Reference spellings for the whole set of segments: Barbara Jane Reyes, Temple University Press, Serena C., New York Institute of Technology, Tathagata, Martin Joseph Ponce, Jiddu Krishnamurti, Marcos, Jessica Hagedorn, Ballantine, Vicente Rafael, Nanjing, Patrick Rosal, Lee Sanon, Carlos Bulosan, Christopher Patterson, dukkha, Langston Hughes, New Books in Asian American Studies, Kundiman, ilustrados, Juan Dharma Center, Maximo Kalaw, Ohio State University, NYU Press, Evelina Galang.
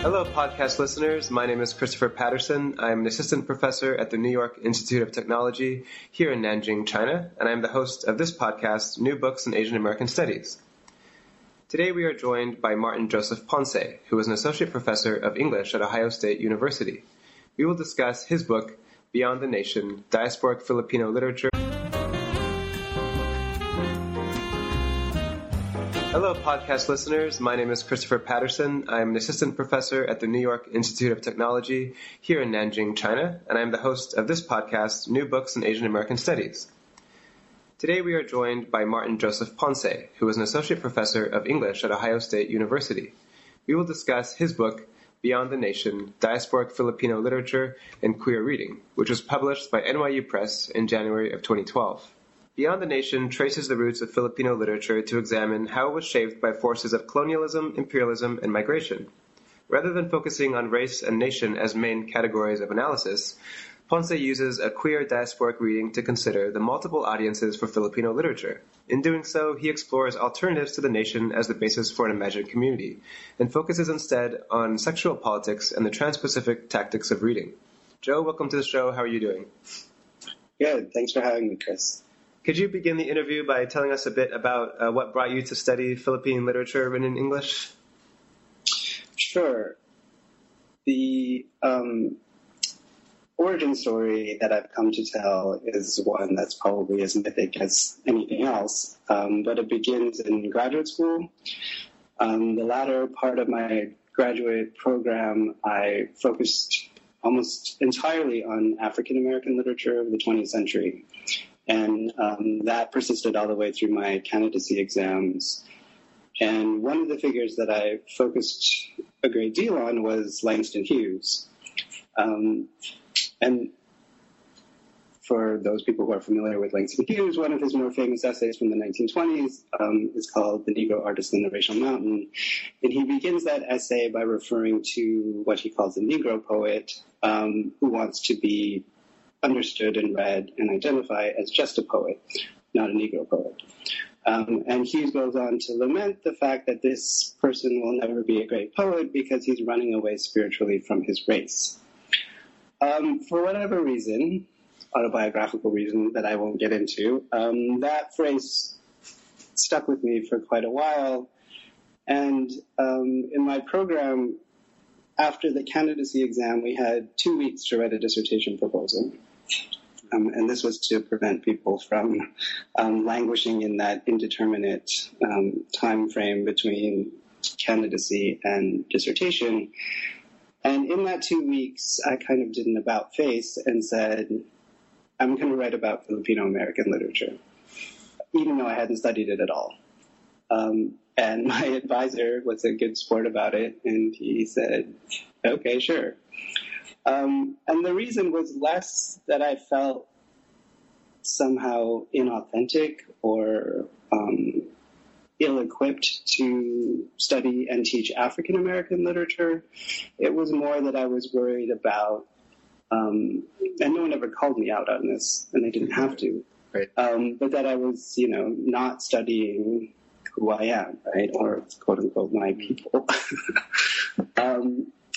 Hello, podcast listeners. My name is Christopher Patterson. I'm an assistant professor at the New York Institute of Technology here in Nanjing, China, and I'm the host of this podcast, New Books in Asian American Studies. Today we are joined by Martin Joseph Ponce, who is an associate professor of English at Ohio State University. We will discuss his book, Beyond the Nation, Diasporic Filipino Literature. Hello, podcast listeners. My name is Christopher Patterson. I'm an assistant professor at the New York Institute of Technology here in Nanjing, China, and I'm the host of this podcast, New Books in Asian American Studies. Today we are joined by Martin Joseph Ponce, who is an associate professor of English at Ohio State University. We will discuss his book, Beyond the Nation, Diasporic Filipino Literature and Queer Reading, which was published by NYU Press in January of 2012. Beyond the Nation traces the roots of Filipino literature to examine how it was shaped by forces of colonialism, imperialism, and migration. Rather than focusing on race and nation as main categories of analysis, Ponce uses a queer diasporic reading to consider the multiple audiences for Filipino literature. In doing so, he explores alternatives to the nation as the basis for an imagined community, and focuses instead on sexual politics and the trans-Pacific tactics of reading. Joe, welcome to the show. How are you doing? Good. Thanks for having me, Chris. Could you begin the interview by telling us a bit about what brought you to study Philippine literature written in English? Sure. The origin story that I've come to tell is one that's probably as mythic as anything else, but it begins in graduate school. The latter part of my graduate program, I focused almost entirely on African-American literature of the 20th century. And that persisted all the way through my candidacy exams. And one of the figures that I focused a great deal on was Langston Hughes. And for those people who are familiar with Langston Hughes, one of his more famous essays from the 1920s is called The Negro Artist in the Racial Mountain. And he begins that essay by referring to what he calls the Negro poet who wants to be understood and read and identify as just a poet, not a Negro poet. And Hughes goes on to lament the fact that this person will never be a great poet because he's running away spiritually from his race. For whatever reason, autobiographical reason that I won't get into, that phrase stuck with me for quite a while. And in my program, after the candidacy exam, we had 2 weeks to write a dissertation proposal. And this was to prevent people from languishing in that indeterminate time frame between candidacy and dissertation. And in that 2 weeks, I kind of did an about face and said, I'm going to write about Filipino American literature, even though I hadn't studied it at all. And my advisor was a good sport about it, and he said, okay, sure. And the reason was less that I felt somehow inauthentic or ill-equipped to study and teach African-American literature. It was more that I was worried about, and no one ever called me out on this, and they didn't have to, but that I was, not studying who I am, right? Or quote unquote, my people.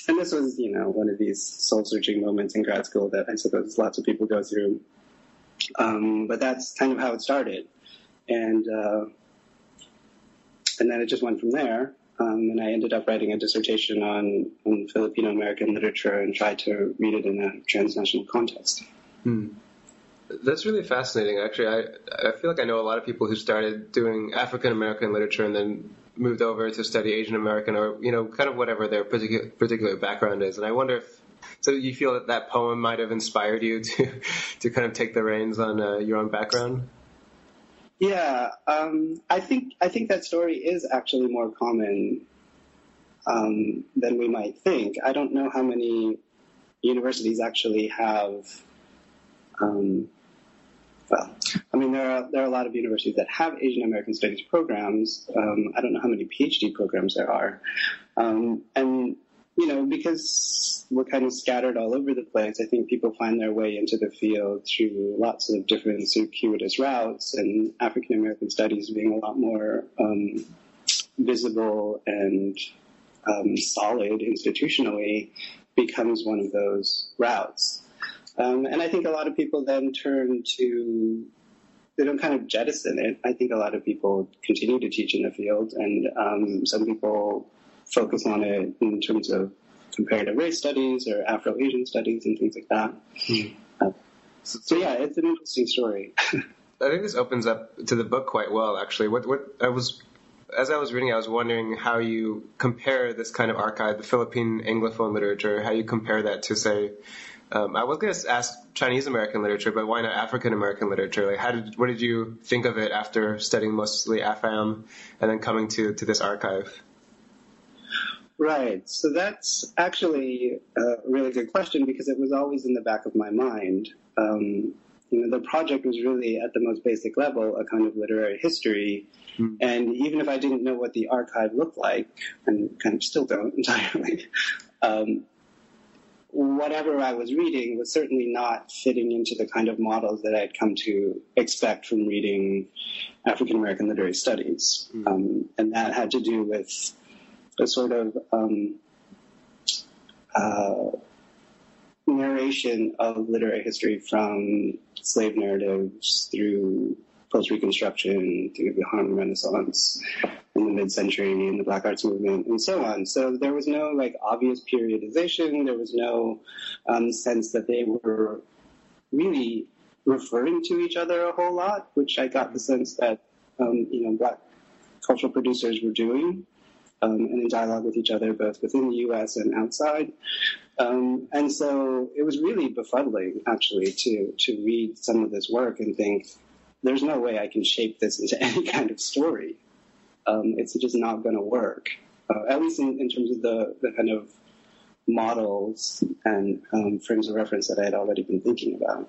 And this was, one of these soul searching moments in grad school that I suppose lots of people go through. But that's kind of how it started. And then it just went from there. And I ended up writing a dissertation on Filipino American literature and tried to read it in a transnational context. That's really fascinating, actually. I feel like I know a lot of people who started doing African-American literature and then moved over to study Asian-American or, kind of whatever their particular background is. And I wonder if – so you feel that that poem might have inspired you to kind of take the reins on your own background? Yeah. I think that story is actually more common than we might think. I don't know how many universities actually have. There are a lot of universities that have Asian American Studies programs. I don't know how many PhD programs there are, because we're kind of scattered all over the place. I think people find their way into the field through lots of different circuitous routes, and African American Studies being a lot more visible and solid institutionally becomes one of those routes. And I think a lot of people then turn to, they don't kind of jettison it. I think a lot of people continue to teach in the field, and some people focus on it in terms of comparative race studies or Afro-Asian studies and things like that. It's an interesting story. I think this opens up to the book quite well, actually. As I was reading, I was wondering how you compare this kind of archive, the Philippine Anglophone literature, how you compare that to, say, I was going to ask Chinese American literature, but why not African American literature? Like, what did you think of it after studying mostly AFAM and then coming to this archive? Right. So that's actually a really good question, because it was always in the back of my mind. The project was really, at the most basic level, a kind of literary history. Mm. And even if I didn't know what the archive looked like, and kind of still don't entirely, whatever I was reading was certainly not fitting into the kind of models that I'd come to expect from reading African American literary studies. Mm. And that had to do with a sort of narration of literary history from slave narratives through post-Reconstruction, through the Harlem Renaissance in the mid-century, in the Black Arts Movement, and so on. So there was no obvious periodization. There was no sense that they were really referring to each other a whole lot, which I got the sense that Black cultural producers were doing, and in dialogue with each other, both within the U.S. and outside. And so it was really befuddling, actually, to read some of this work and think, there's no way I can shape this into any kind of story. It's just not going to work, at least in terms of the kind of models and frames of reference that I had already been thinking about.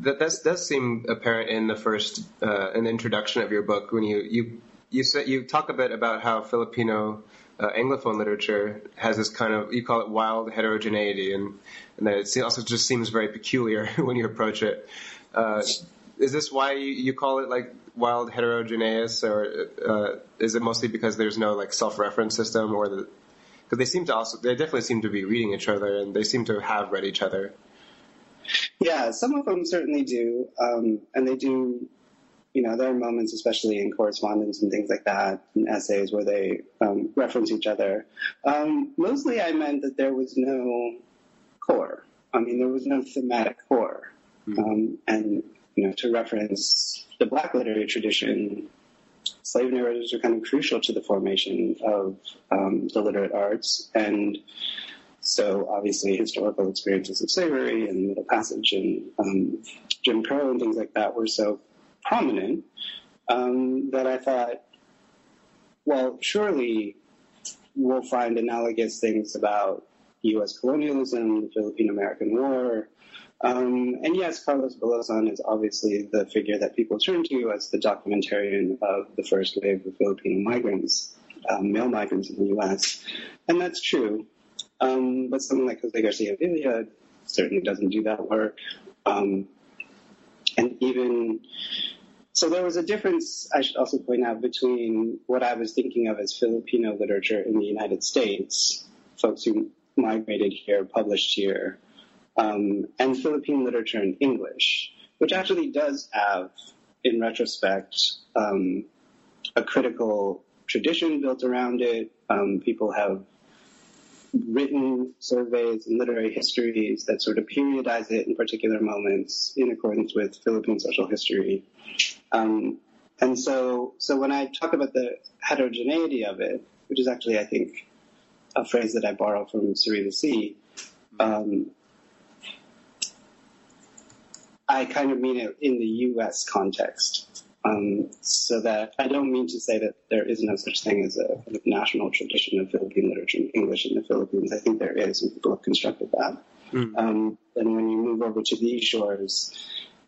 That does seem apparent in the first, in the introduction of your book, when you talk a bit about how Filipino Anglophone literature has this kind of, you call it wild heterogeneity, and that it also just seems very peculiar when you approach it. Is this why you call it wild heterogeneous, or is it mostly because there's no self-reference system, or because they definitely seem to be reading each other, and they seem to have read each other? Yeah, some of them certainly do, and they do. There are moments, especially in correspondence and things like that, and essays where they reference each other. Mostly, I meant that there was no core. There was no thematic core, to reference the Black literary tradition, slave narratives are kind of crucial to the formation of the literate arts. And so, obviously, historical experiences of slavery and Middle Passage and Jim Crow and things like that were so prominent that I thought, well, surely we'll find analogous things about U.S. colonialism, the Philippine-American War. And yes, Carlos Bulosan is obviously the figure that people turn to as the documentarian of the first wave of Filipino migrants, male migrants in the U.S. And that's true. But someone like Jose Garcia Villa certainly doesn't do that work. And even so, there was a difference, I should also point out, between what I was thinking of as Filipino literature in the United States, folks who migrated here, published here, and Philippine literature in English, which actually does have, in retrospect, a critical tradition built around it. People have written surveys and literary histories that sort of periodize it in particular moments in accordance with Philippine social history. And so when I talk about the heterogeneity of it, which is actually, I think, a phrase that I borrow from Serena C., I kind of mean it in the U.S. context. So that I don't mean to say that there is no such thing as a kind of national tradition of Philippine literature and English in the Philippines. I think there is, and people have constructed that. Mm. And when you move over to these shores,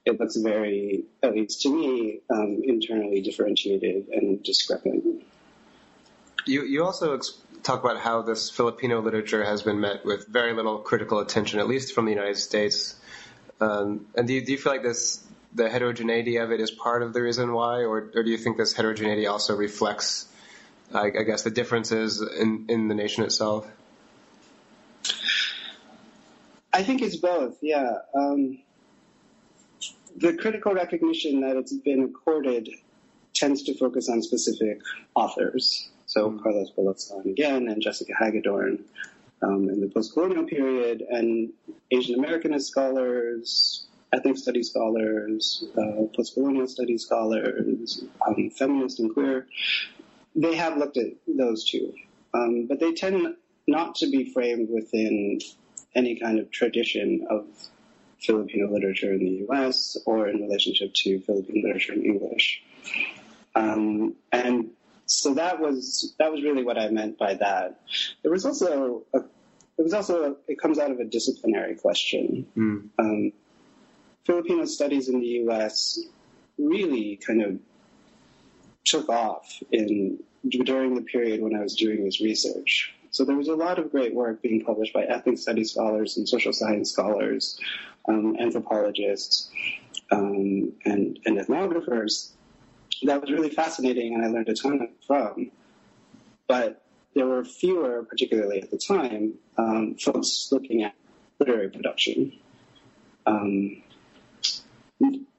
it looks very, at least to me, internally differentiated and discrepant. You also talk about how this Filipino literature has been met with very little critical attention, at least from the United States. And do you feel like the heterogeneity of it is part of the reason why, or do you think this heterogeneity also reflects, I guess, the differences in the nation itself? I think it's both, yeah. The critical recognition that it's been accorded tends to focus on specific authors. So Carlos Bulosan again, and Jessica Hagedorn in the post-colonial period, and Asian Americanist scholars, ethnic studies scholars, post-colonial studies scholars, feminist and queer. They have looked at those two, but they tend not to be framed within any kind of tradition of Filipino literature in the U.S. or in relationship to Philippine literature in English. And so that was really what I meant by that. It comes out of a disciplinary question. Mm. Filipino studies in the U.S. really kind of took off during the period when I was doing this research. So there was a lot of great work being published by ethnic studies scholars and social science scholars, anthropologists, and ethnographers. That was really fascinating, and I learned a ton from. But there were fewer, particularly at the time, folks looking at literary production.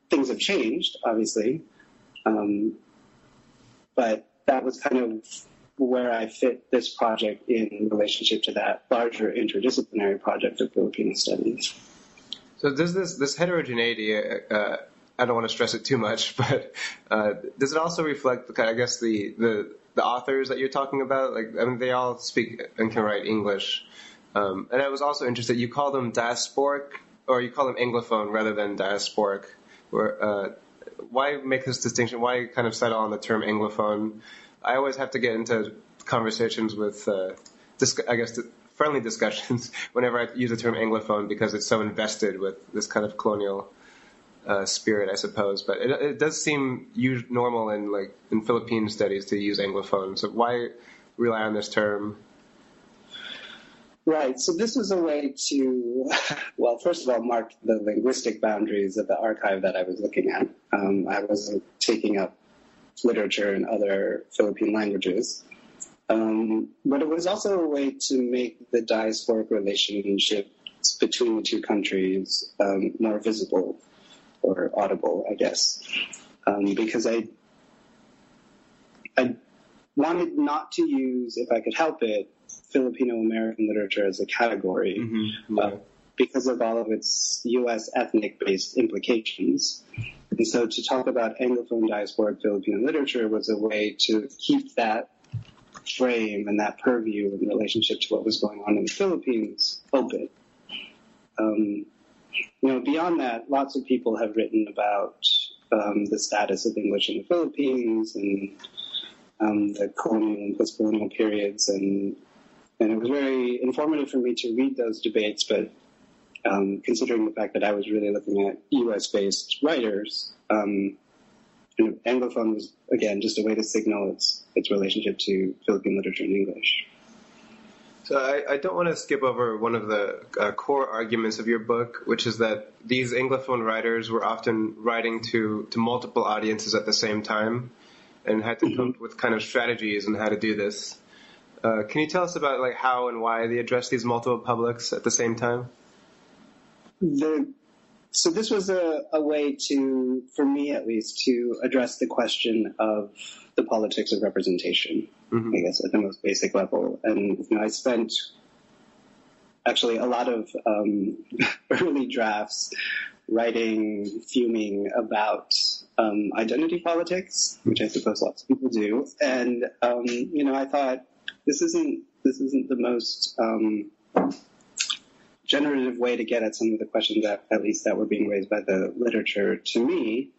Things have changed, obviously, but that was kind of where I fit this project in relationship to that larger interdisciplinary project of Filipino studies. So does this heterogeneity, I don't want to stress it too much, but does it also reflect, I guess, the authors that you're talking about? Like, I mean, they all speak and can write English. And I was also interested, you call them diasporic, or you call them Anglophone rather than diasporic. Why make this distinction? Why kind of settle on the term Anglophone? I always have to get into conversations with, friendly discussions whenever I use the term Anglophone, because it's so invested with this kind of colonial spirit, I suppose. But it does seem normal in Philippine studies to use Anglophone. So why rely on this term? Right. So this was a way to, well, first of all, mark the linguistic boundaries of the archive that I was looking at. I wasn't taking up literature in other Philippine languages. But it was also a way to make the diasporic relationships between the two countries more visible or audible, I guess, because I wanted not to use, if I could help it, Filipino-American literature as a category, mm-hmm. Yeah. Because of all of its U.S. ethnic-based implications. And so to talk about Anglophone diasporic Filipino literature was a way to keep that frame and that purview in relationship to what was going on in the Philippines open. Beyond that, lots of people have written about the status of English in the Philippines and the colonial and post-colonial periods, and it was very informative for me to read those debates, but considering the fact that I was really looking at U.S.-based writers, Anglophone was, again, just a way to signal its relationship to Philippine literature and English. So I don't want to skip over one of the core arguments of your book, which is that these Anglophone writers were often writing to multiple audiences at the same time and had to mm-hmm. come up with kind of strategies on how to do this. Can you tell us about how and why they address these multiple publics at the same time? So this was a way to, for me at least, to address the question of the politics of representation, mm-hmm. I guess, at the most basic level. And I spent actually a lot of early drafts writing, fuming about identity politics, which I suppose lots of people do. And, I thought, this isn't the most generative way to get at some of the questions that were being raised by the literature to me.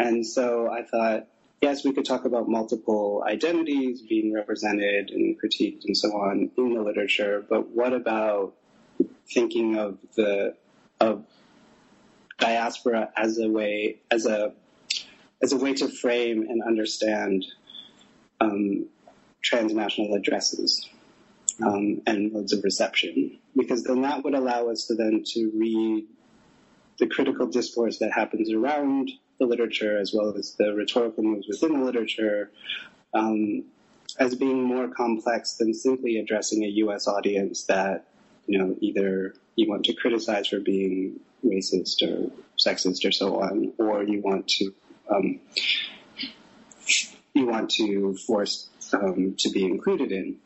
And so I thought, yes, we could talk about multiple identities being represented and critiqued and so on in the literature, but what about thinking of diaspora as a way to frame and understand transnational addresses and modes of reception, because then that would allow us to then to read the critical discourse that happens around the literature, as well as the rhetorical moves within the literature, as being more complex than simply addressing a U.S. audience that, you know, either you want to criticize for being racist or sexist or so on, or you want to force to be included in.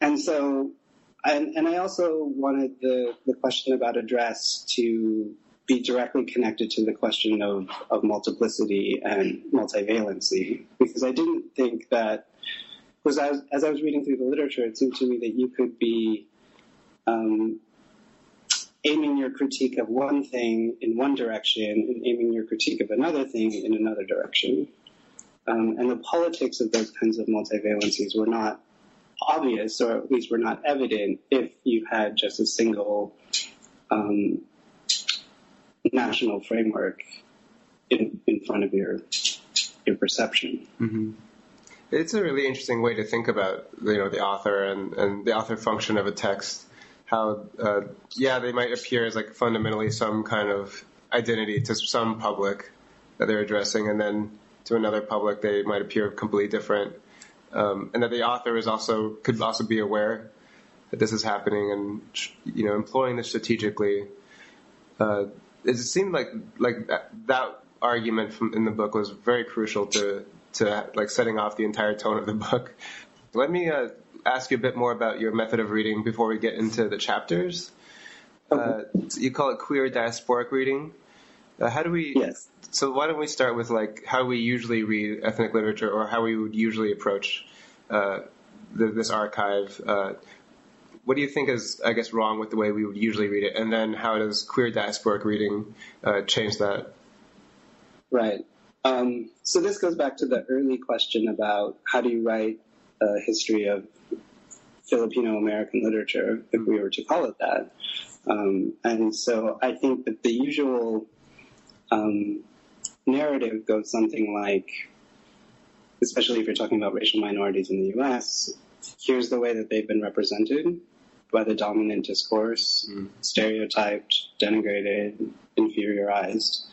And I also wanted the question about address to be directly connected to the question of multiplicity and multivalency, because I didn't think that, because as I was reading through the literature, it seemed to me that you could be aiming your critique of one thing in one direction and aiming your critique of another thing in another direction. And the politics of those kinds of multivalencies were not obvious, or at least were not evident, if you had just a single national framework in front of your perception. Mm-hmm. It's a really interesting way to think about, you know, the author and the author function of a text. How they might appear as like fundamentally some kind of identity to some public that they're addressing, and then to another public they might appear completely different, and that the author could also be aware that this is happening and, you know, employing this strategically. It seemed like that argument in the book was very crucial to like setting off the entire tone of the book. Let me ask you a bit more about your method of reading before we get into the chapters. You call it queer diasporic reading. So why don't we start with like how we usually read ethnic literature, or how we would usually approach this archive. What do you think is, I guess, wrong with the way we would usually read it? And then how does queer diasporic reading change that? Right. So this goes back to the early question about how do you write a history of Filipino-American literature, if we were to call it that. And so I think that the usual narrative goes something like, especially if you're talking about racial minorities in the U.S., here's the way that they've been represented by the dominant discourse, stereotyped, denigrated, inferiorized.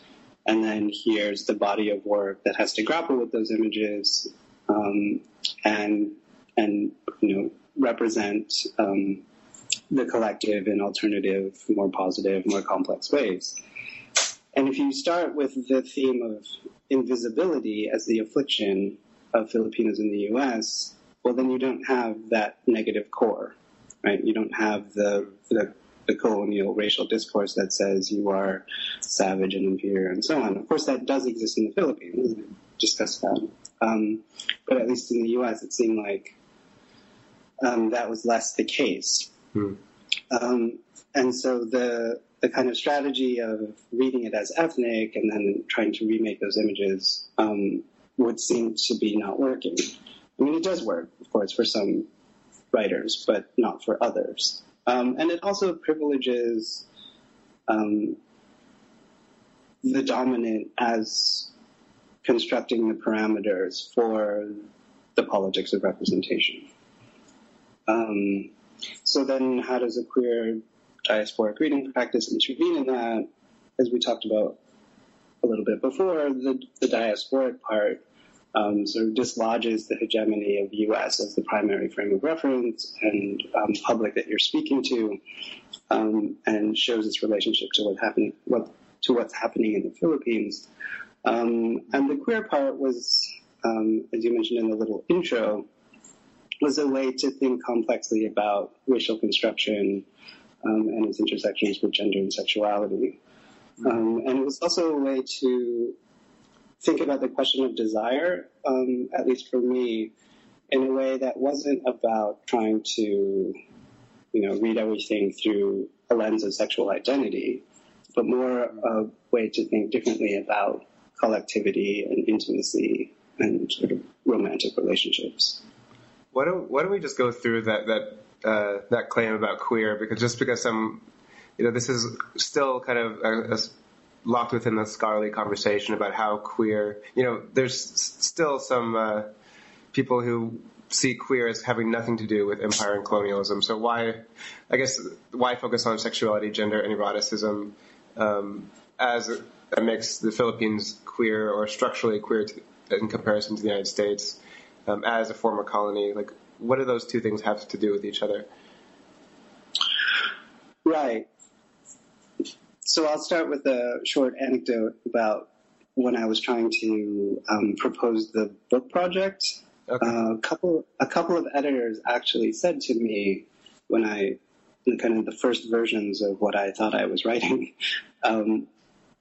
And then here's the body of work that has to grapple with those images and you know, represent the collective in alternative, more positive, more complex ways. And if you start with the theme of invisibility as the affliction of Filipinos in the U.S., well, then you don't have that negative core, right? You don't have the colonial racial discourse that says you are savage and inferior and so on. Of course, that does exist in the Philippines. We discussed that. But at least in the U.S., it seemed like that was less the case. And so the kind of strategy of reading it as ethnic and then trying to remake those images would seem to be not working. I mean, it does work, of course, for some writers, but not for others. And it also privileges the dominant as constructing the parameters for the politics of representation. So then how does a queer diasporic reading practice intervene in that? As we talked about a little bit before, the diasporic part sort of dislodges the hegemony of U.S. as the primary frame of reference and public that you're speaking to, and shows its relationship to what's happening in the Philippines. And the queer part was, as you mentioned in the little intro, was a way to think complexly about racial construction and its intersections with gender and sexuality. And it was also a way to think about the question of desire, at least for me, in a way that wasn't about trying to, you know, read everything through a lens of sexual identity, but more a way to think differently about collectivity and intimacy and sort of romantic relationships. Why don't we just go through that claim about queer? Because some, this is still kind of a locked within the scholarly conversation about how queer. There's still some people who see queer as having nothing to do with empire and colonialism. So why focus on sexuality, gender, and eroticism as that makes the Philippines queer or structurally queer in comparison to the United States as a former colony? Like, what do those two things have to do with each other? Right. So I'll start with a short anecdote about when I was trying to propose the book project. Okay. A couple of editors actually said to me when the first versions of what I thought I was writing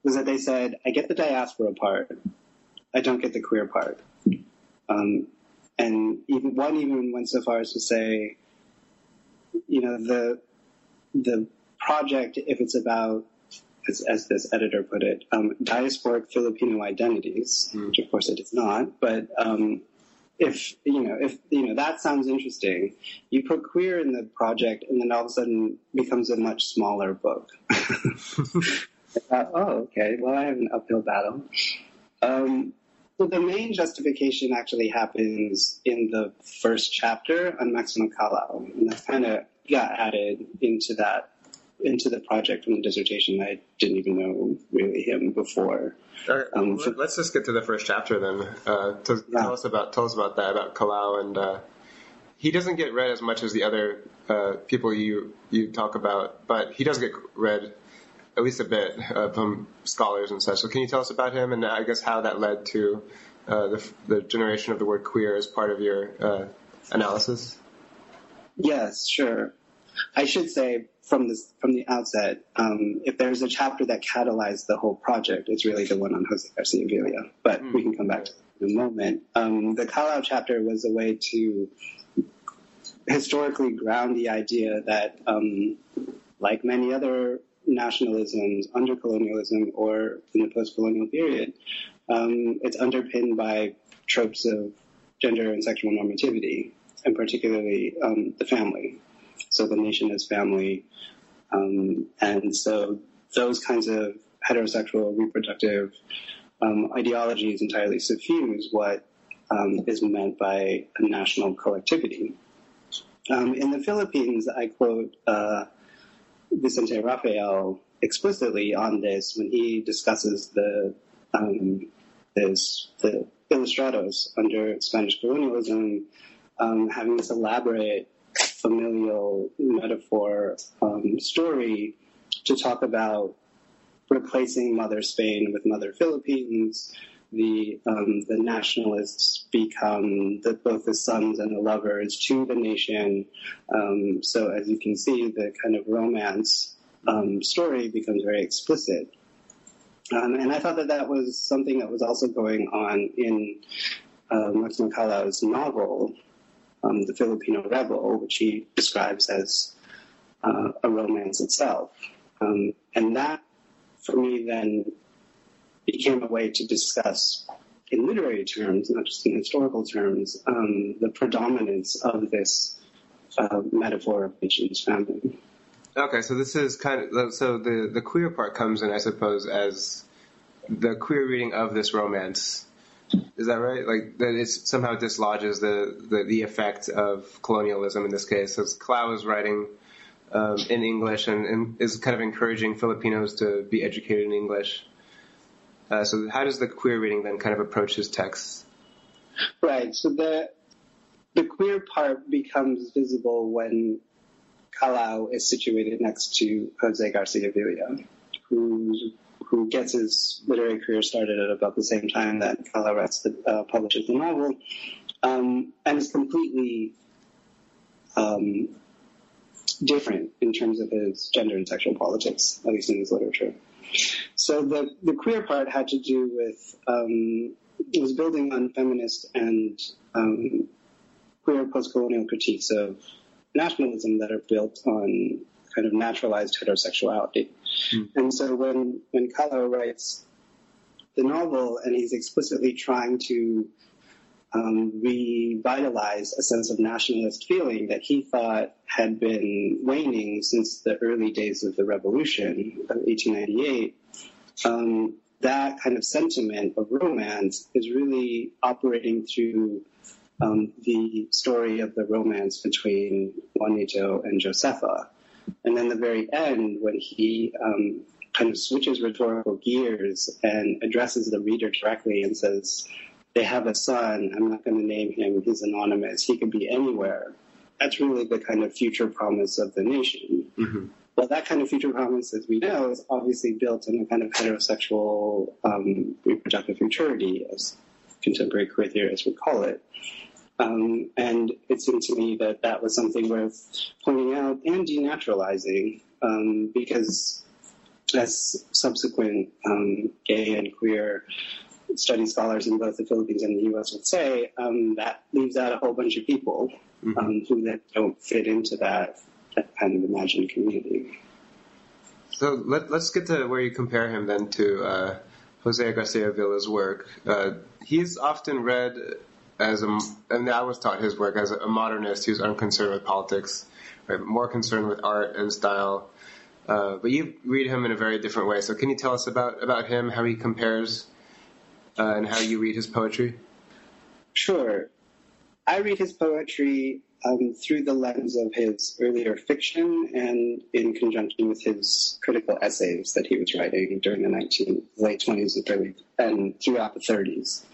was that they said, I get the diaspora part. I don't get the queer part. And one went so far as to say, the project, if it's about, as this editor put it, diasporic Filipino identities, which of course it is not, but if that sounds interesting, you put queer in the project and then all of a sudden becomes a much smaller book. I thought, okay, well, I have an uphill battle. So the main justification actually happens in the first chapter on Maximo Kalaw, and that kind of got added into the project from the dissertation. I didn't even know really him before. All right, let's just get to the first chapter then. Tell us about Kalaw, and he doesn't get read as much as the other people you talk about, but he does get read at least a bit from scholars and such. So can you tell us about him and I guess how that led to the generation of the word queer as part of your analysis? Yes, sure. I should say from the outset, if there's a chapter that catalyzed the whole project, it's really the one on Jose Garcia Villa, but we can come back to that in a moment. The Kalaw chapter was a way to historically ground the idea that, like many other nationalisms under colonialism or in the post-colonial period, it's underpinned by tropes of gender and sexual normativity, and particularly the family. So the nation is family, and so those kinds of heterosexual reproductive ideologies entirely suffuse what is meant by a national collectivity. In the Philippines, I quote Vicente Rafael explicitly on this when he discusses the ilustrados under Spanish colonialism having this elaborate familial metaphor story to talk about replacing Mother Spain with Mother Philippines. The nationalists become both the sons and the lovers to the nation. So as you can see, the kind of romance story becomes very explicit. And I thought that was something that was also going on in Maximo Kalaw's novel, The Filipino Rebel, which he describes as a romance itself. And that, for me, then became a way to discuss in literary terms, not just in historical terms, the predominance of this metaphor of nation's family. Okay, so this is the queer part comes in, I suppose, as the queer reading of this romance. Is that right? Like that it somehow dislodges the effect of colonialism in this case. So Kalaw is writing in English and is kind of encouraging Filipinos to be educated in English. So how does the queer reading then kind of approach his text? Right. So the queer part becomes visible when Kalaw is situated next to Jose Garcia Villa, who gets his literary career started at about the same time that Kalaw publishes the novel, and is completely different in terms of his gender and sexual politics, at least in his literature. So the queer part had to do with, it was building on feminist and queer post-colonial critiques of nationalism that are built on kind of naturalized heterosexuality. And so when Kalaw writes the novel and he's explicitly trying to revitalize a sense of nationalist feeling that he thought had been waning since the early days of the revolution of 1898, that kind of sentiment of romance is really operating through the story of the romance between Juanito and Josefa. And then the very end, when he kind of switches rhetorical gears and addresses the reader directly and says, they have a son, I'm not going to name him, he's anonymous, he could be anywhere. That's really the kind of future promise of the nation. Mm-hmm. Well, that kind of future promise, as we know, is obviously built in a kind of heterosexual reproductive futurity, as contemporary queer theorists would call it. And it seemed to me that that was something worth pointing out and denaturalizing, because as subsequent gay and queer study scholars in both the Philippines and the U.S. would say, that leaves out a whole bunch of people who then don't fit into that kind of imagined community. So let's get to where you compare him then to Jose Garcia Villa's work. He's often read as and I was taught his work as a modernist who's unconcerned with politics, right? More concerned with art and style. But you read him in a very different way. So can you tell us about him, how he compares, and how you read his poetry? Sure. I read his poetry through the lens of his earlier fiction and in conjunction with his critical essays that he was writing during the late 1920s and throughout the 1930s.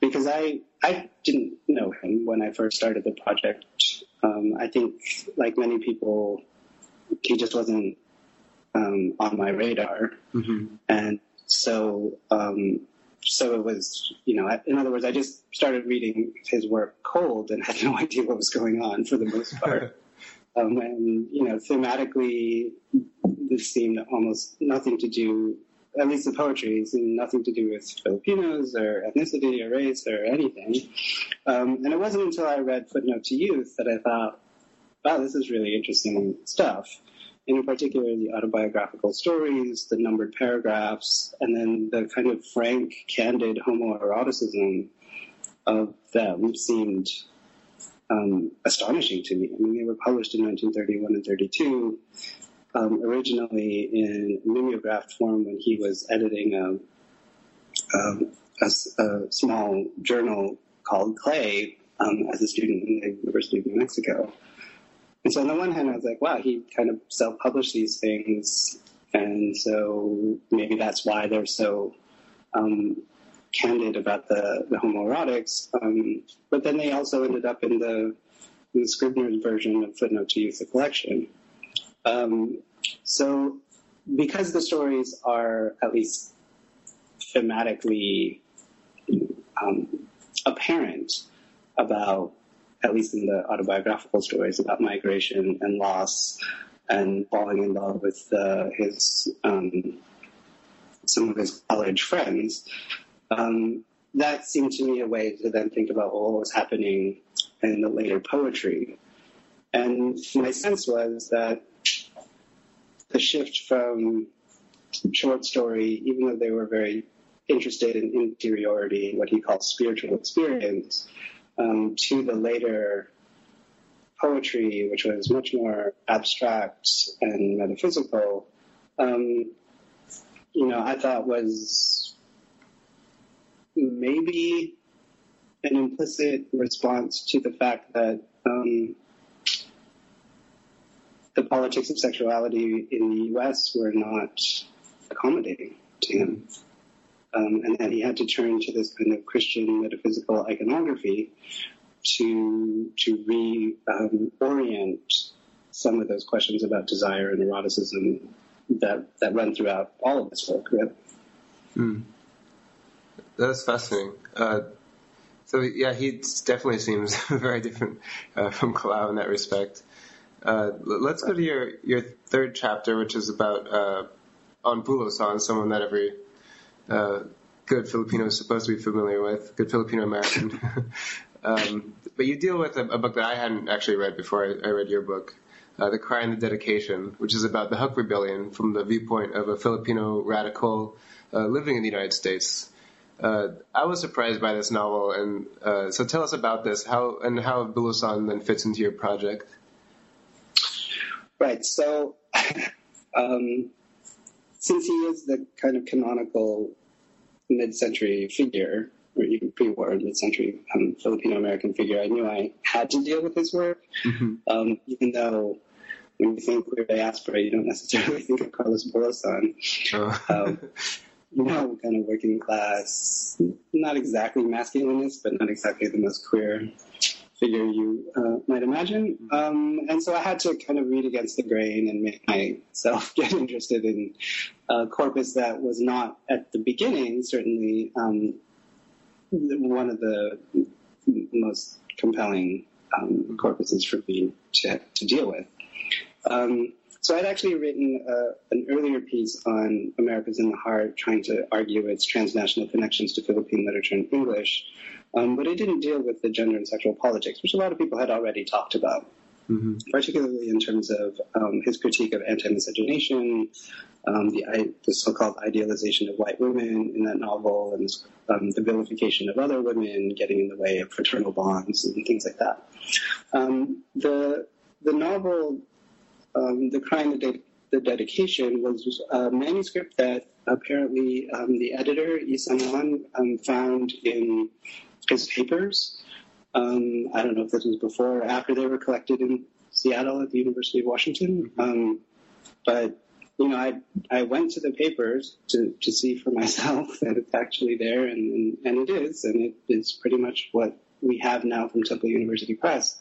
Because I didn't know him when I first started the project. I think, like many people, he just wasn't on my radar. Mm-hmm. And so it was, in other words, I just started reading his work cold and had no idea what was going on for the most part. And, thematically, this seemed almost nothing to do, at least the poetry seemed nothing to do with Filipinos or ethnicity or race or anything. And it wasn't until I read Footnote to Youth that I thought, wow, this is really interesting stuff. And in particular, the autobiographical stories, the numbered paragraphs, and then the kind of frank, candid homoeroticism of them seemed astonishing to me. I mean, they were published in 1931 and 1932. Originally in mimeographed form when he was editing a small journal called Clay as a student in the University of New Mexico. And so on the one hand, I was like, wow, he kind of self-published these things, and so maybe that's why they're so candid about the homoerotics. But then they also ended up in the Scribner's version of Footnote to Youth, the collection. So because the stories are at least thematically apparent about, at least in the autobiographical stories, about migration and loss and falling in love with some of his college friends, that seemed to me a way to then think about what was happening in the later poetry. And my sense was that the shift from short story, even though they were very interested in interiority, what he calls spiritual experience, to the later poetry, which was much more abstract and metaphysical, I thought was maybe an implicit response to the fact that the politics of sexuality in the U.S. were not accommodating to him. And that he had to turn to this kind of Christian metaphysical iconography to reorient some of those questions about desire and eroticism that run throughout all of this work. Right? Mm. That's fascinating. So yeah, he definitely seems very different from Kalaw in that respect. Let's go to your third chapter, which is about on Bulosan, someone that every good Filipino is supposed to be familiar with, good Filipino-American. But you deal with a book that I hadn't actually read before I read your book, The Cry and the Dedication, which is about the Huck Rebellion from the viewpoint of a Filipino radical living in the United States. I was surprised by this novel, and so tell us about this, how Bulosan then fits into your project. Right. So, since he is the kind of canonical mid-century figure, or even pre-war mid-century Filipino-American figure, I knew I had to deal with his work, even though when you think queer diaspora, you don't necessarily think of Carlos Bulosan. Oh. You know, kind of working class, not exactly masculinist, but not exactly the most queer figure you might imagine. And so I had to kind of read against the grain and make myself get interested in a corpus that was not at the beginning, certainly one of the most compelling corpuses for me to deal with. So I'd actually written an earlier piece on America's in the Heart, trying to argue its transnational connections to Philippine literature and English, but it didn't deal with the gender and sexual politics, which a lot of people had already talked about, particularly in terms of his critique of anti-miscegenation, the so-called idealization of white women in that novel, and the vilification of other women getting in the way of fraternal bonds and things like that. The novel... The Cry and the Dedication was a manuscript that apparently the editor, Lee Sanon, found in his papers. I don't know if this was before or after they were collected in Seattle at the University of Washington. But, you know, I went to the papers to see for myself that it's actually there, and it is. And it is pretty much what we have now from Temple University Press.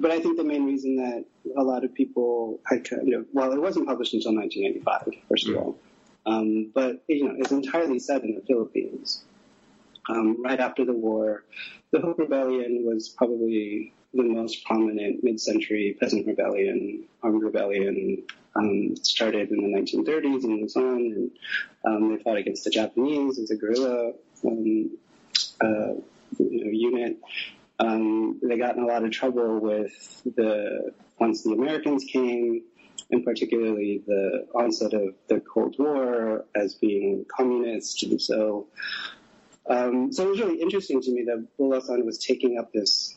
But I think the main reason that a lot of people had kind of, well, it wasn't published until 1995, first of all. But, you know, it's entirely set in the Philippines. Right after the war, the Hope Rebellion was probably the most prominent mid-century peasant rebellion, armed rebellion. It started in the 1930s in Luzon, and they fought against the Japanese as a guerrilla unit. They got in a lot of trouble with once the Americans came, and particularly the onset of the Cold War as being communist. And so it was really interesting to me that Bulosan was taking up this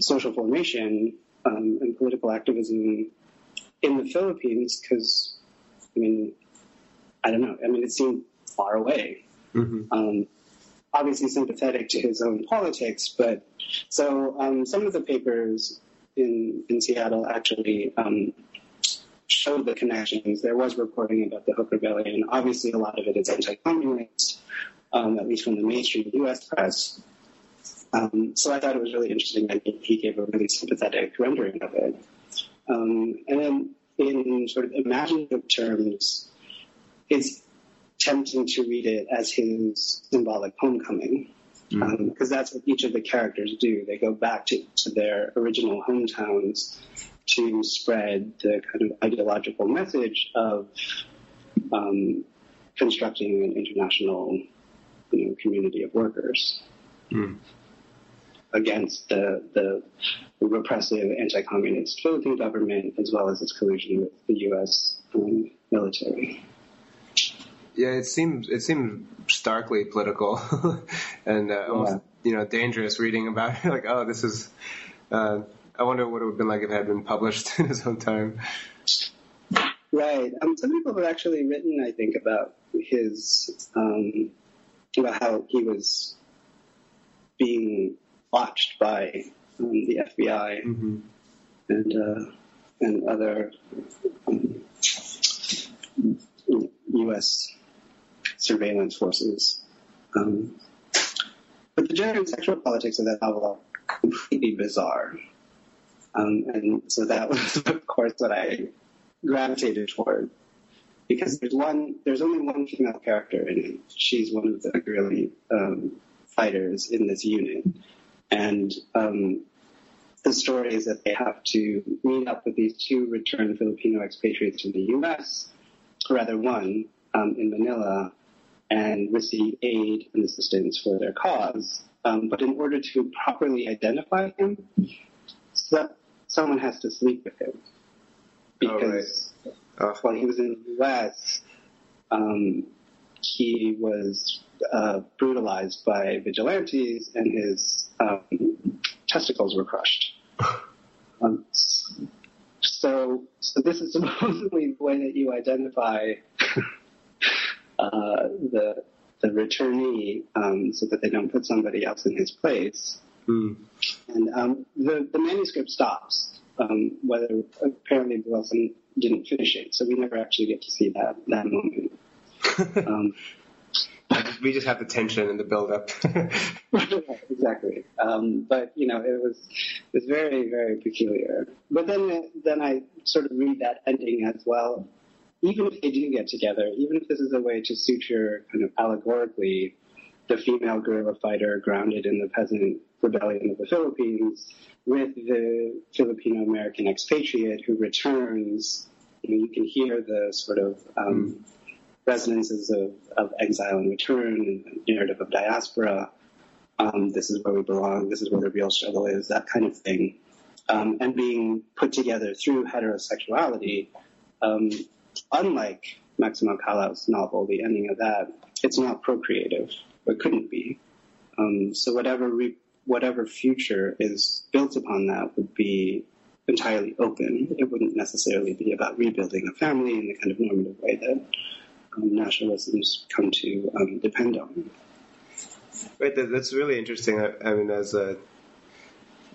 social formation and political activism in the Philippines because, I mean, I don't know. I mean, it seemed far away. Obviously sympathetic to his own politics, but so some of the papers in Seattle actually showed the connections. There was reporting about the Hope Rebellion. Obviously, a lot of it is anti-communist, at least from the mainstream U.S. press. So I thought it was really interesting that he gave a really sympathetic rendering of it. And then in sort of imaginative terms, it's tempting to read it as his symbolic homecoming, because that's what each of the characters do. They go back to their original hometowns to spread the kind of ideological message of constructing an international, you know, community of workers against the repressive anti-communist Philippine government, as well as its collusion with the U.S. military. Yeah, it seemed starkly political, and almost, you know, dangerous. Reading about it, like, oh, this is. I wonder what it would have been like if it had been published in his own time. Right. Some people have actually written, I think, about his about how he was being watched by the FBI and other U.S. surveillance forces. But the gender and sexual politics of that novel are completely bizarre. And so that was, of course, what I gravitated toward. Because there's only one female character in it. She's one of the guerrilla fighters in this unit. And the story is that they have to meet up with these two returned Filipino expatriates from the U.S., rather one, in Manila, and receive aid and assistance for their cause. But in order to properly identify him, slept, someone has to sleep with him. Because while he was in the U.S., he was brutalized by vigilantes and his testicles were crushed. So this is supposedly the way that you identify the returnee, so that they don't put somebody else in his place. Mm. And the manuscript stops. Whether apparently Bulosan didn't finish it, so we never actually get to see that moment. We just have the tension and the build-up. Exactly. But you know, it was very, very peculiar. But then I sort of read that ending as well. Even if they do get together, even if this is a way to suture kind of allegorically the female guerrilla fighter grounded in the peasant rebellion of the Philippines with the Filipino-American expatriate who returns, you can hear the sort of resonances of exile and return, and the narrative of diaspora, this is where we belong, this is where the real struggle is, that kind of thing, and being put together through heterosexuality. Unlike Maximo Kalaw's novel, the ending of that, it's not procreative, but couldn't be. So whatever future is built upon that would be entirely open. It wouldn't necessarily be about rebuilding a family in the kind of normative way that nationalisms come to depend on. Right, that's really interesting. I mean, as that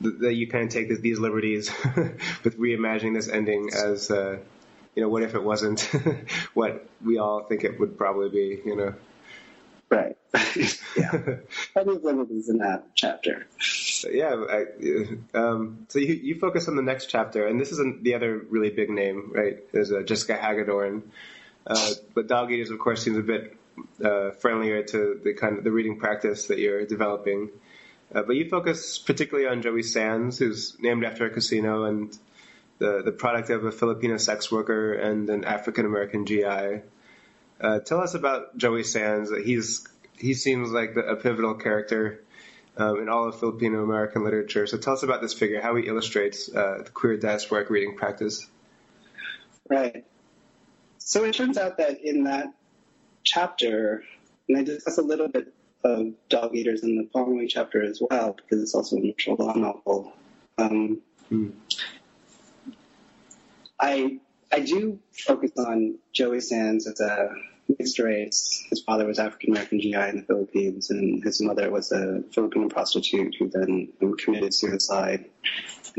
you kind of take these liberties with reimagining this ending as, what if it wasn't what we all think it would probably be, Right. Yeah. Plenty of liberties in that chapter. So you focus on the next chapter, and this is the other really big name, right? There's Jessica Hagedorn. But Dog Eaters, of course, seems a bit friendlier to the kind of the reading practice that you're developing. But you focus particularly on Joey Sands, who's named after a casino and the product of a Filipino sex worker and an African-American GI. Tell us about Joey Sands. He seems like a pivotal character in all of Filipino-American literature. So tell us about this figure, how he illustrates the queer diasporic reading practice. Right. So it turns out that in that chapter, and I discuss a little bit of Dog Eaters in the following chapter as well, because it's also a natural law novel. I do focus on Joey Sands as a mixed race. His father was African-American GI in the Philippines, and his mother was a Filipino prostitute who then committed suicide.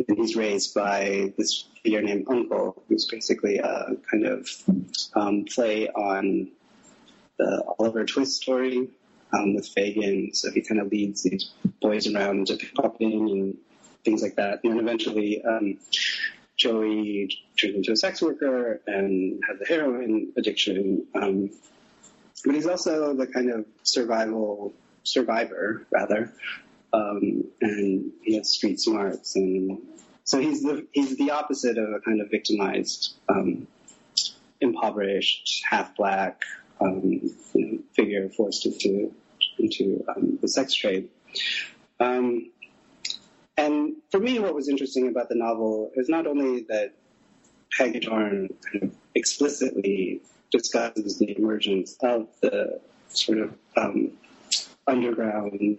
And he's raised by this figure named Uncle, who's basically a kind of play on the Oliver Twist story with Fagin. So he kind of leads these boys around to pickpocketing and things like that. And then eventually Joey turns into a sex worker and has a heroin addiction. But he's also the kind of survivor. And he has street smarts, and so he's the opposite of a kind of victimized, impoverished, half black figure forced into the sex trade. And for me, what was interesting about the novel is not only that Hagedorn kind of explicitly discusses the emergence of the sort of underground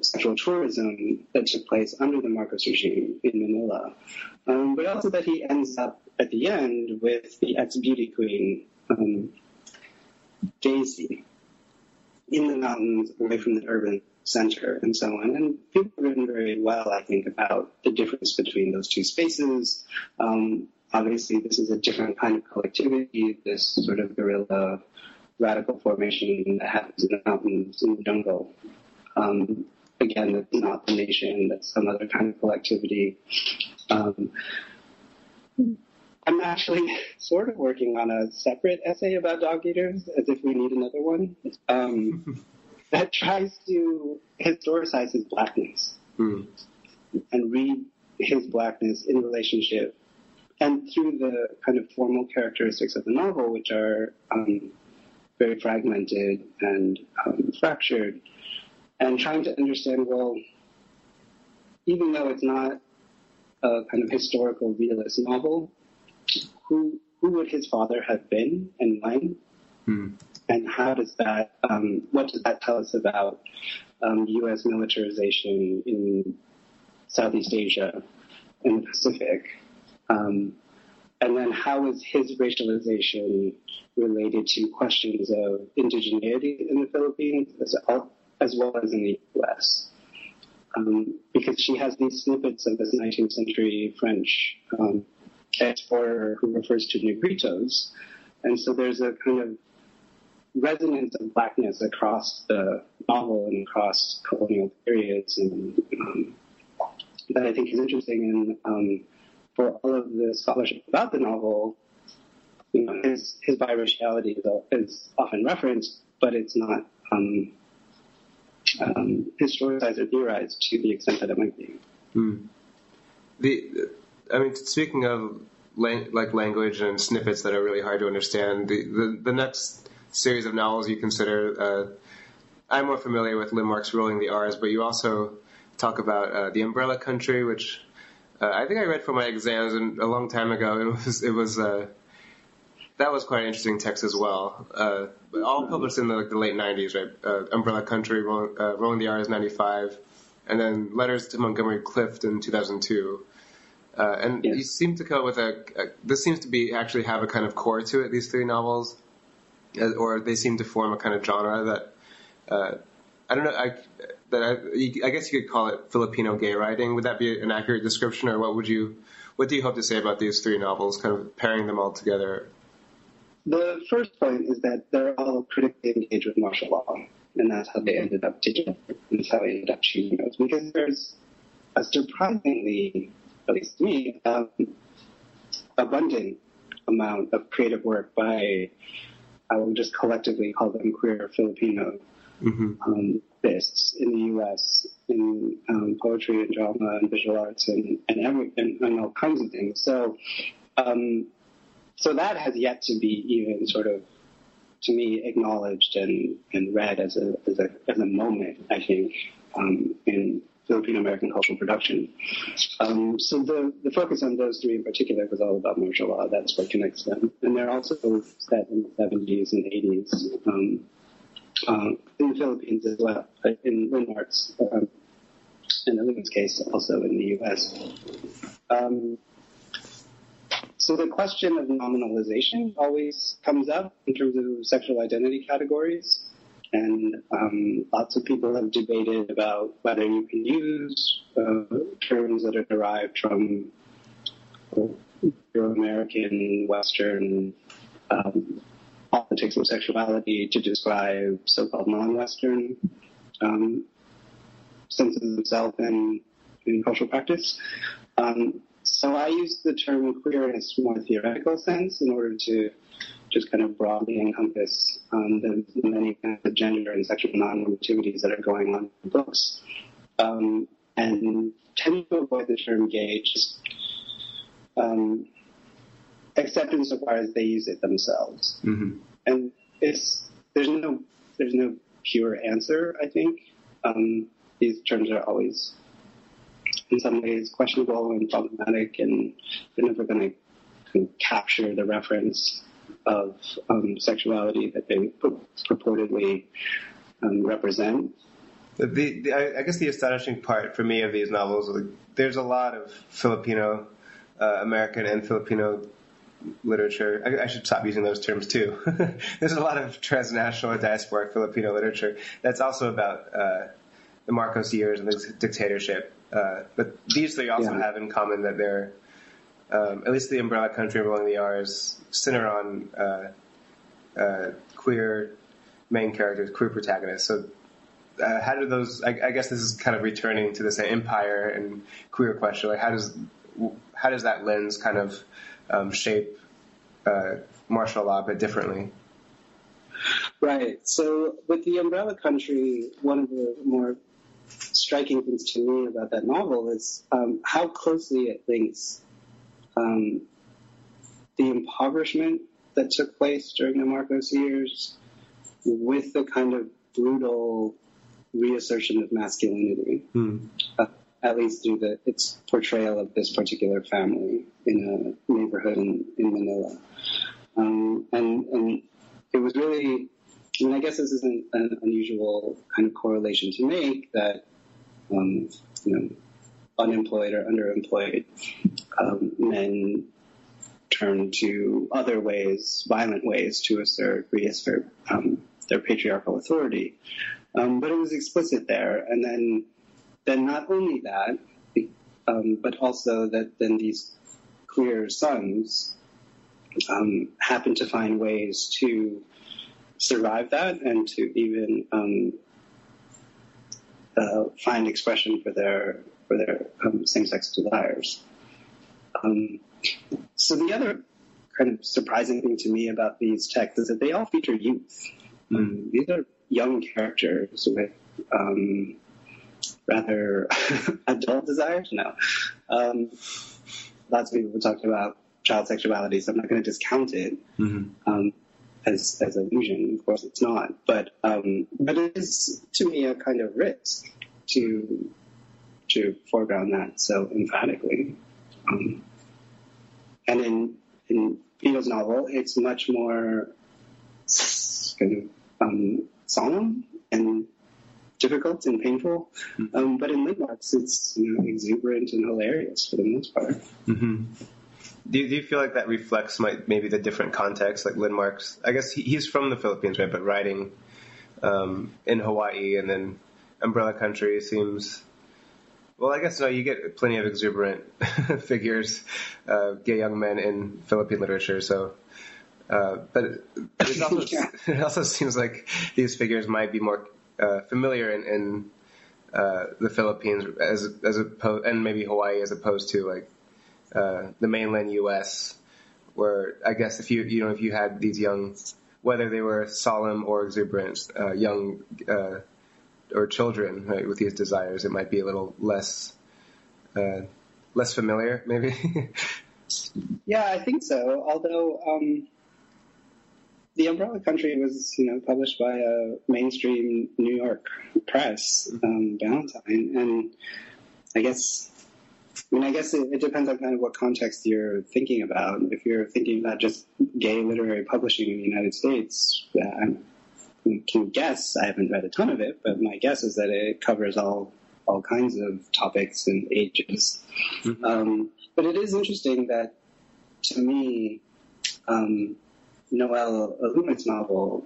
sexual tourism that took place under the Marcos regime in Manila, but also that he ends up at the end with the ex-beauty queen, Daisy, in the mountains away from the urban center and so on. And people have written very well, I think, about the difference between those two spaces. Obviously, this is a different kind of collectivity, this sort of guerrilla radical formation that happens in the mountains, in the jungle. Again, that's not the nation, that's some other kind of collectivity. I'm actually sort of working on a separate essay about Dog Eaters, as if we need another one, that tries to historicize his blackness and read his blackness in relationship and through the kind of formal characteristics of the novel, which are very fragmented and fractured. And trying to understand, well, even though it's not a kind of historical realist novel, who would his father have been and when? And how does that, what does that tell us about U.S. militarization in Southeast Asia and the Pacific? And then how is his racialization related to questions of indigeneity in the Philippines as well as in the U.S.? Because she has these snippets of this 19th century French explorer who refers to Negritos. And so there's a kind of resonance of blackness across the novel and across colonial periods, and that I think is interesting. And for all of the scholarship about the novel, you know, his biraciality is often referenced, but it's not historicized or theorized to the extent that it might be. I mean, speaking of language and snippets that are really hard to understand, the next series of novels you consider, I'm more familiar with Lindmark's Rolling the R's, but you also talk about The Umbrella Country, which I think I read for my exams a long time ago. It was that was quite an interesting text as well. But all published in the late 90s, right? Umbrella Country, Rolling the R's, 95, and then Letters to Montgomery Clift in 2002. And yes. You seem to go with this seems to be actually have a kind of core to it, these three novels, or they seem to form a kind of genre that, I don't know, I guess you could call it Filipino gay writing. Would that be an accurate description, or what do you hope to say about these three novels, kind of pairing them all together? The first point is that they're all critically engaged with martial law, and that's how they ended up teaching, and that's how they ended up choosing those, because there's a surprisingly, at least to me, abundant amount of creative work by, I will just collectively call them queer Filipino artists in the U.S., in poetry and drama and visual arts and everything, and all kinds of things. So so that has yet to be even sort of, to me, acknowledged and read as a moment, I think, in Filipino-American cultural production. So the focus on those three in particular was all about martial law. That's what connects them. And they're also set in the 70s and 80s in the Philippines as well, in Lindmark's, in Evelina's case, also in the U.S. So the question of nominalization always comes up in terms of sexual identity categories. And lots of people have debated about whether you can use terms that are derived from Euro-American, Western politics of sexuality to describe so-called non-Western senses of self in cultural practice. So I use the term queer in a more theoretical sense in order to just kind of broadly encompass the many kinds of gender and sexual non-normativities that are going on in the books. And tend to avoid the term gay, just, except insofar as they use it themselves. And there's no pure answer, I think. These terms are always, in some ways, questionable and problematic, and they're never going to kind of capture the reference of sexuality that they purportedly represent. I guess the astonishing part for me of these novels, there's a lot of Filipino, American and Filipino literature. I should stop using those terms too. There's a lot of transnational and diasporic Filipino literature that's also about the Marcos years and the dictatorship. But these three also have in common that they're, at least The Umbrella Country, Rolling the R's, center on queer main characters, queer protagonists. So how do those, I guess this is kind of returning to this empire and queer question, like how does that lens kind of shape martial law a bit differently? Right. So with The Umbrella Country, one of the more striking things to me about that novel is how closely it links the impoverishment that took place during the Marcos years with the kind of brutal reassertion of masculinity at least through its portrayal of this particular family in a neighborhood in Manila. And it was really, I mean, I guess this isn't an unusual kind of correlation to make, that unemployed or underemployed men turn to other ways, violent ways, to reassert their patriarchal authority. But it was explicit there. And then not only that, but also that then these queer sons happen to find ways to survive that and to even find expression for their same-sex desires. So the other kind of surprising thing to me about these texts is that they all feature youth. These are young characters with rather adult desires. Lots of people have talked about child sexuality, so I'm not going to discount it as an illusion. Of course, it's not. But it is, to me, a kind of risk to foreground that so emphatically. And in Vito's novel, it's much more kind of solemn and difficult and painful. But in Lindmark's, it's exuberant and hilarious for the most part. Mm-hmm. Do you feel like that reflects maybe the different context, like Lindmark's? I guess he's from the Philippines, right? But writing in Hawaii and then Umbrella Country seems. Well, I guess, no, you get plenty of exuberant figures, gay young men in Philippine literature, so... but it also, it also seems like these figures might be more familiar in the Philippines and maybe Hawaii as opposed to, the mainland U.S., where I guess if you had these young... Whether they were solemn or exuberant, young... or children, right, with these desires, it might be a little less familiar, maybe. Yeah, I think so. Although the Umbrella Country was, published by a mainstream New York press, Ballantine, and I guess it depends on kind of what context you're thinking about. If you're thinking about just gay literary publishing in the United States, I can guess, I haven't read a ton of it, but my guess is that it covers all kinds of topics and ages. Mm-hmm. But it is interesting that, to me, Noel Alumit's novel,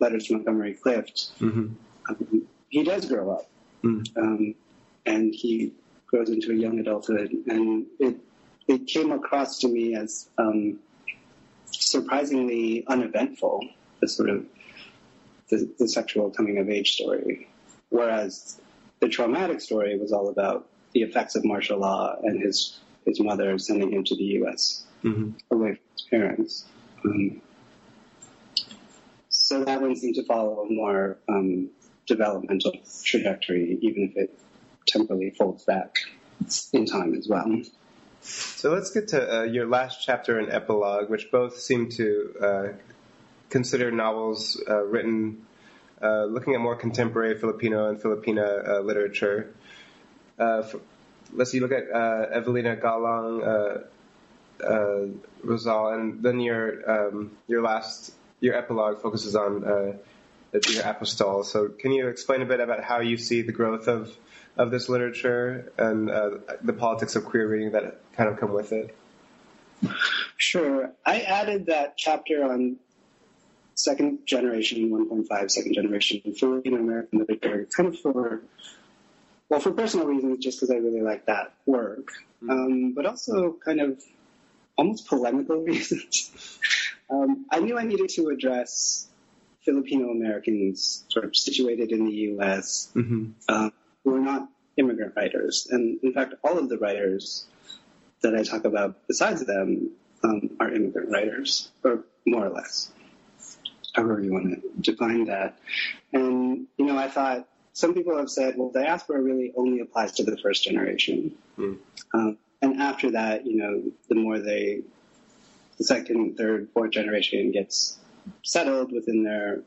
Letters to Montgomery Clift, he does grow up, and he grows into a young adulthood, and it came across to me as surprisingly uneventful, the sort of the sexual coming-of-age story, whereas the traumatic story was all about the effects of martial law and his mother sending him to the U.S. Away from his parents. So that one seemed to follow a more developmental trajectory, even if it temporarily folds back in time as well. So let's get to your last chapter and epilogue, which both seem to... consider novels written looking at more contemporary Filipino and Filipina literature. Let's see, look at Evelina Galang, Rosal, and then your epilogue focuses on your apostol. So can you explain a bit about how you see the growth of this literature and the politics of queer reading that kind of come with it? Sure. I added that chapter on second generation Filipino American literature, kind of for personal reasons, just because I really like that work, but also kind of almost polemical reasons. I knew I needed to address Filipino Americans sort of situated in the U.S. who are not immigrant writers, and in fact, all of the writers that I talk about besides them are immigrant writers, or more or less, however you want to define that. And, I thought, some people have said, well, diaspora really only applies to the first generation. And after that, the more the second, third, fourth generation gets settled within their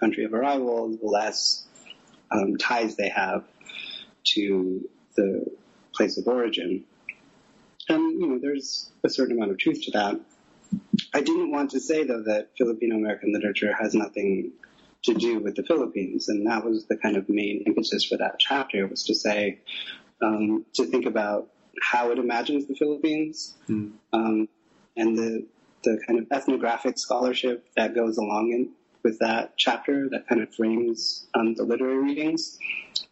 country of arrival, the less ties they have to the place of origin. And, you know, there's a certain amount of truth to that. I didn't want to say, though, that Filipino-American literature has nothing to do with the Philippines, and that was the kind of main impetus for that chapter, was to say, to think about how it imagines the Philippines, and the kind of ethnographic scholarship that goes along with that chapter, that kind of frames the literary readings,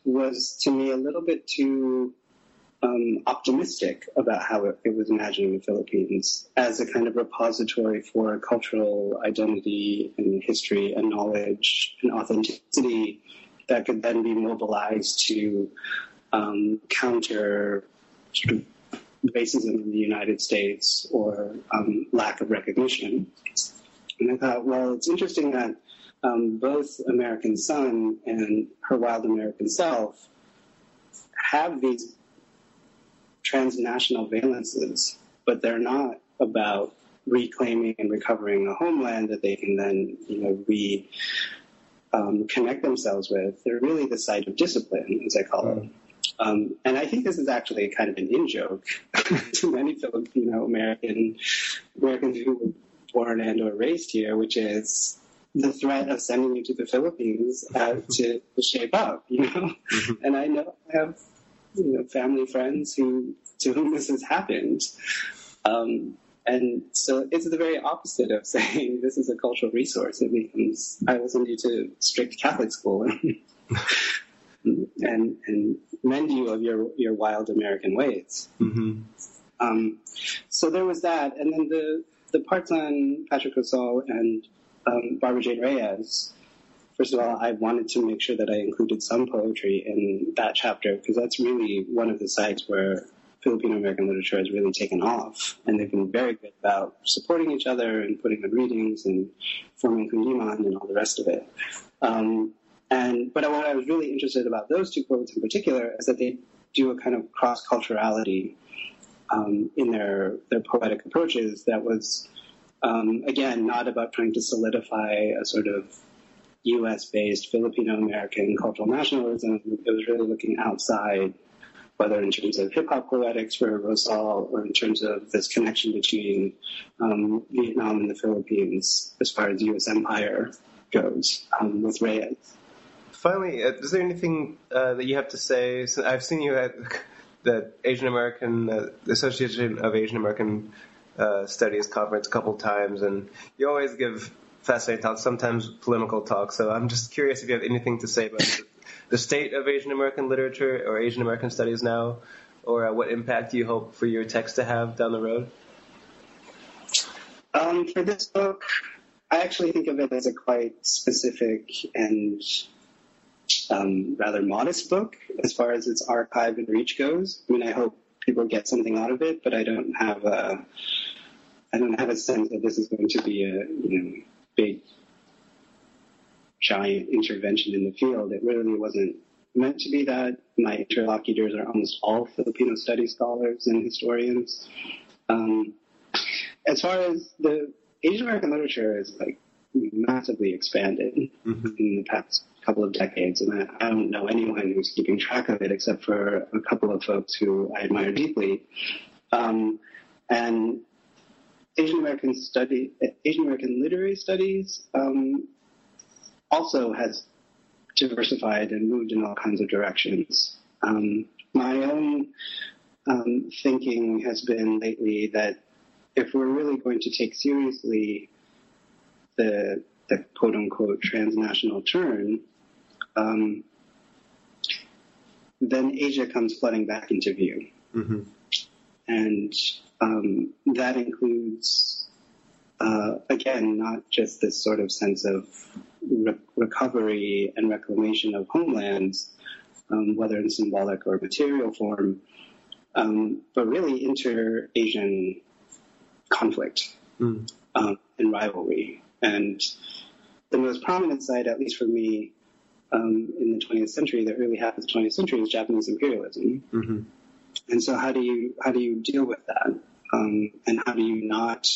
was to me a little bit too optimistic about how it was imagining the Philippines as a kind of repository for cultural identity and history and knowledge and authenticity that could then be mobilized to counter sort of racism in the United States or lack of recognition. And I thought, well, it's interesting that both American Son and Her Wild American Self have these transnational valences, but they're not about reclaiming and recovering a homeland that they can then, you know, connect themselves with. They're really the site of discipline, as I call it. And I think this is actually kind of an in-joke to many Filipino-Americans who were born and or raised here, which is the threat of sending you to the Philippines to shape up, you know? And I know I have family friends to whom this has happened. And so it's the very opposite of saying this is a cultural resource. It means I will send you to strict Catholic school and mend you of your wild American ways. So there was that. And then the parts on Patrick Rosal and Barbara Jane Reyes. First of all, I wanted to make sure that I included some poetry in that chapter because that's really one of the sites where Filipino-American literature has really taken off. And they've been very good about supporting each other and putting on readings and forming Kundiman and all the rest of it. But what I was really interested about those two poets in particular is that they do a kind of cross-culturality in their poetic approaches that was, again, not about trying to solidify a sort of U.S.-based Filipino-American cultural nationalism. It was really looking outside, whether in terms of hip-hop poetics for Rosal or in terms of this connection between Vietnam and the Philippines as far as U.S. empire goes with Reyes. Finally, is there anything that you have to say? So I've seen you at the Asian American Association of Asian American Studies conference a couple times, and you always give fascinating talks, sometimes polemical talks. So I'm just curious if you have anything to say about the state of Asian American literature or Asian American studies now, or what impact you hope for your text to have down the road. For this book, I actually think of it as a quite specific and rather modest book as far as its archive and reach goes. I mean, I hope people get something out of it, but I don't have a sense that this is going to be a big, giant intervention in the field. It really wasn't meant to be that. My interlocutors are almost all Filipino studies scholars and historians. As far as the Asian American literature is massively expanded in the past couple of decades, and I don't know anyone who's keeping track of it except for a couple of folks who I admire deeply. And Asian American literary studies also has diversified and moved in all kinds of directions. My own thinking has been lately that if we're really going to take seriously the quote-unquote transnational turn, then Asia comes flooding back into view. And that includes, again, not just this sort of sense of recovery and reclamation of homelands, whether in symbolic or material form, but really inter-Asian conflict and rivalry. And the most prominent side, at least for me, in the 20th century, the early half of the 20th century, is Japanese imperialism. And so how do you deal with that? And how do you not,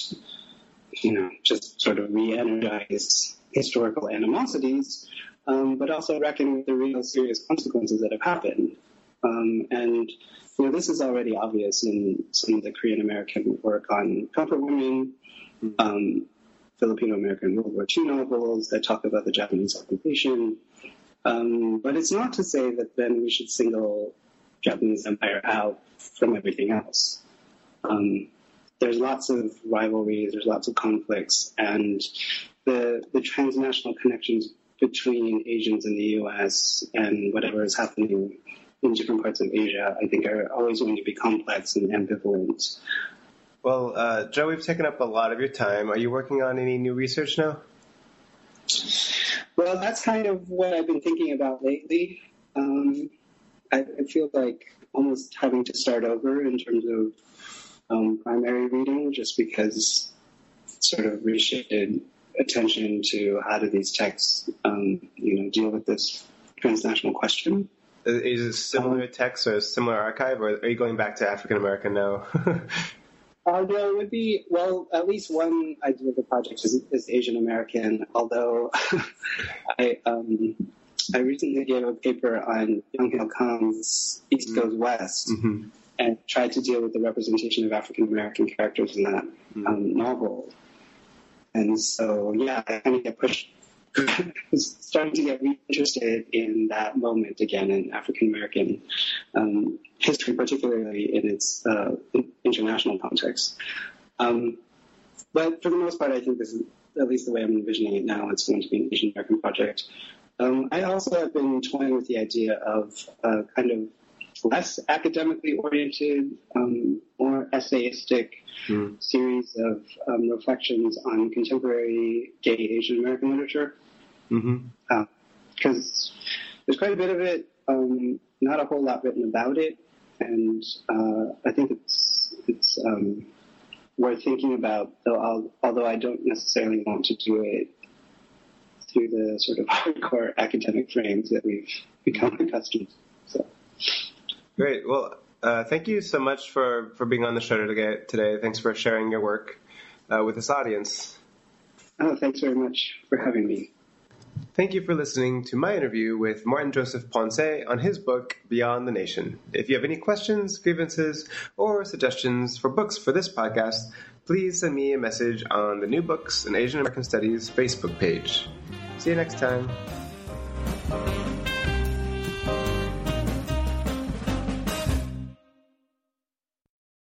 just sort of re-energize historical animosities, but also reckon with the real serious consequences that have happened? And you know, this is already obvious in some of the Korean American work on comfort women, Filipino American World War II novels that talk about the Japanese occupation. But it's not to say that then we should single Japanese empire out from everything else. There's lots of rivalries, there's lots of conflicts, and the transnational connections between Asians in the U.S. and whatever is happening in different parts of Asia, I think, are always going to be complex and ambivalent. Well, Joe, we've taken up a lot of your time. Are you working on any new research now? Well, that's kind of what I've been thinking about lately. I feel like almost having to start over in terms of primary reading, just because it's sort of reshifted attention to how do these texts, deal with this transnational question. Is it similar texts or a similar archive, or are you going back to African American now? No, it would be, well, at least one idea of the project is Asian American, although I recently gave a paper on Young-Hil Kang's East Goes West, and tried to deal with the representation of African American characters in that novel. And so, yeah, I kind of get pushed, starting to get interested in that moment again in African American history, particularly in its international context. But for the most part, I think this is, at least the way I'm envisioning it now, it's going to be an Asian American project. I also have been toying with the idea of kind of less academically oriented, more essayistic series of reflections on contemporary gay Asian American literature. Because there's quite a bit of it, not a whole lot written about it, and I think it's worth thinking about, though although I don't necessarily want to do it through the sort of hardcore academic frames that we've become accustomed to. So. Great. Well, thank you so much for being on the show today. Thanks for sharing your work with this audience. Oh, thanks very much for having me. Thank you for listening to my interview with Martin Joseph Ponce on his book, Beyond the Nation. If you have any questions, grievances, or suggestions for books for this podcast, please send me a message on the New Books in Asian American Studies Facebook page. See you next time.